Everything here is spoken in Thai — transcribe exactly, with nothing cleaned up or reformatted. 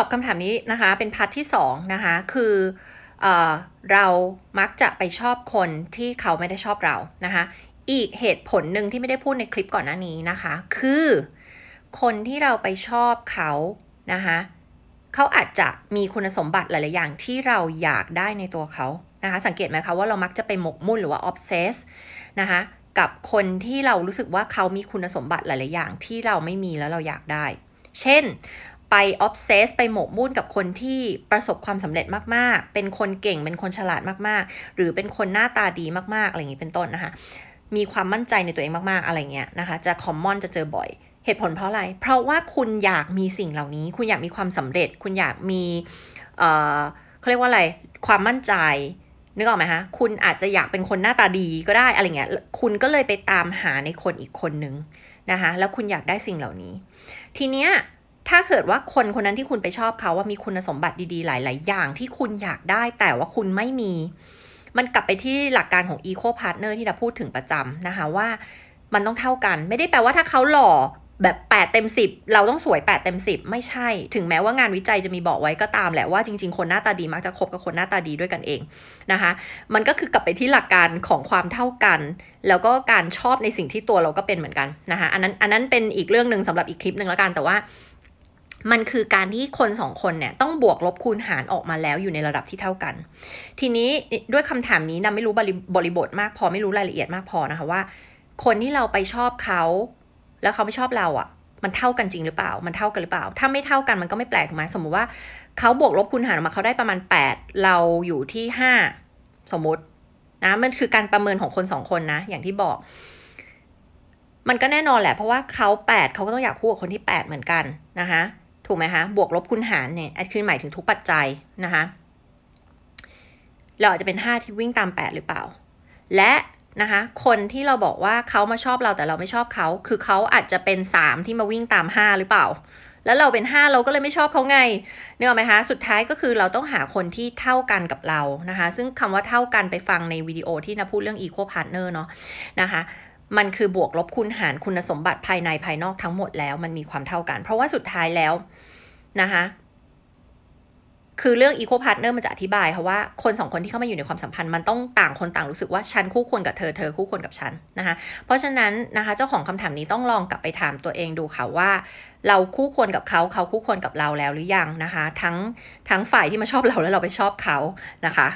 อบคำถามนี้นะคะเป็นพาร์ทที่สองนะคะคือเอ่อเรามักจะไปชอบคนที่เขาไม่ได้ชอบเรานะคะอีกเหตุผลหนึ่งที่ไม่ได้พูดในคลิปก่อนหน้านี้นะคะคือคนที่เราไปชอบเขานะคะเขาอาจจะมีคุณสมบัติหลายๆอย่างที่เราอยากได้ในตัวเขานะคะสังเกตไหมคะว่าเรามักจะไปหมกมุ่นหรือว่า obsess นะคะกับคนที่เรารู้สึกว่าเขามีคุณสมบัติหลายๆอย่างที่เราไม่มีแล้วเราอยากได้เช่นไป obsess ไปหมกมุ่นกับคนที่ประสบความสำเร็จมากๆเป็นคนเก่งเป็นคนฉลาดมากๆหรือเป็นคนหน้าตาดีมากๆอะไรอย่างนี้เป็นต้นนะคะมีความมั่นใจในตัวเองมากๆอะไรเงี้ยนะคะจะ common จะเจอบ่อยเหตุผลเพราะอะไรเพราะว่าคุณอยากมีสิ่งเหล่านี้คุณอยากมีความสำเร็จคุณอยากมีเอ่อเขาเรียกว่าอะไรความมั่นใจนึกออกไหมคะคุณอาจจะอยากเป็นคนหน้าตาดีก็ได้อะไรเงี้ยคุณก็เลยไปตามหาในคนอีกคนนึงนะคะแล้วคุณอยากได้สิ่งเหล่านี้ทีเนี้ยถ้าเกิดว่าคนคนนั้นที่คุณไปชอบเขาว่ามีคุณสมบัติดีๆหลายๆอย่างที่คุณอยากได้แต่ว่าคุณไม่มีมันกลับไปที่หลักการของ Equal Partner ที่เราพูดถึงประจำนะคะว่ามันต้องเท่ากันไม่ได้แปลว่าถ้าเขาหล่อแบบแปดเต็มสิบเราต้องสวยแปดเต็มสิบไม่ใช่ถึงแม้ว่างานวิจัยจะมีบอกไว้ก็ตามแหละว่าจริงๆคนหน้าตาดีมักจะคบกับคนหน้าตาดีด้วยกันเองนะคะมันก็คือกลับไปที่หลักการของความเท่ากันแล้วก็การชอบในสิ่งที่ตัวเราก็เป็นเหมือนกันนะคะอันนั้นอันนั้นเป็นอีกเรื่องนึงสำหรับอีกคลิปนึงแล้วกันแต่ว่ามันคือการที่คนสองคนเนี่ยต้องบวกลบคูณหารออกมาแล้วอยู่ในระดับที่เท่ากันทีนี้ด้วยคำถามนี้นะไม่รู้บริบทมากพอไม่รู้รายละเอียดมากพอนะคะว่าคนที่เราไปชอบเขาแล้วเขาไม่ชอบเราอ่ะมันเท่ากันจริงหรือเปล่ามันเท่ากันหรือเปล่าถ้าไม่เท่ากันมันก็ไม่แปลกไหมสมมติว่าเขาบวกลบคูณหารออกมาเขาได้ประมาณแปดเราอยู่ที่ห้าสมมตินะมันคือการประเมินของคนสองคนนะอย่างที่บอกมันก็แน่นอนแหละเพราะว่าเขาแปดเขาก็ต้องอยากคู่กับคนที่แปดเหมือนกันนะคะถูกไหมคะบวกลบคูณหารเนี่ยคือหมายถึงทุกปัจจัยนะคะเราอาจจะเป็นห้าที่วิ่งตามแปดหรือเปล่าและนะคะคนที่เราบอกว่าเขามาชอบเราแต่เราไม่ชอบเขาคือเขาอาจจะเป็นสามที่มาวิ่งตามห้าหรือเปล่าแล้วเราเป็นห้าเราก็เลยไม่ชอบเขาไงนึกออกไหมคะสุดท้ายก็คือเราต้องหาคนที่เท่ากันกับเรานะคะซึ่งคำว่าเท่ากันไปฟังในวิดีโอที่นะพูดเรื่อง Equal Partner เนาะนะคะมันคือบวกลบคูณหารคุณสมบัติภายในภายนอกทั้งหมดแล้วมันมีความเท่ากันเพราะว่าสุดท้ายแล้วนะคะคือเรื่อง Equal Partner มันจะอธิบายค่ะว่าคนสองคนที่เข้ามาอยู่ในความสัมพันธ์มันต้องต่างคนต่างรู้สึกว่าฉันคู่ควรกับเธอเธอคู่ควรกับฉันนะคะเพราะฉะนั้นนะคะเจ้าของคำถามนี้ต้องลองกลับไปถามตัวเองดูค่ะว่าเราคู่ควรกับเขาเขาคู่ควรกับเราแล้วหรือยังนะคะทั้งทั้งฝ่ายที่มาชอบเราและเราไปชอบเขานะคะ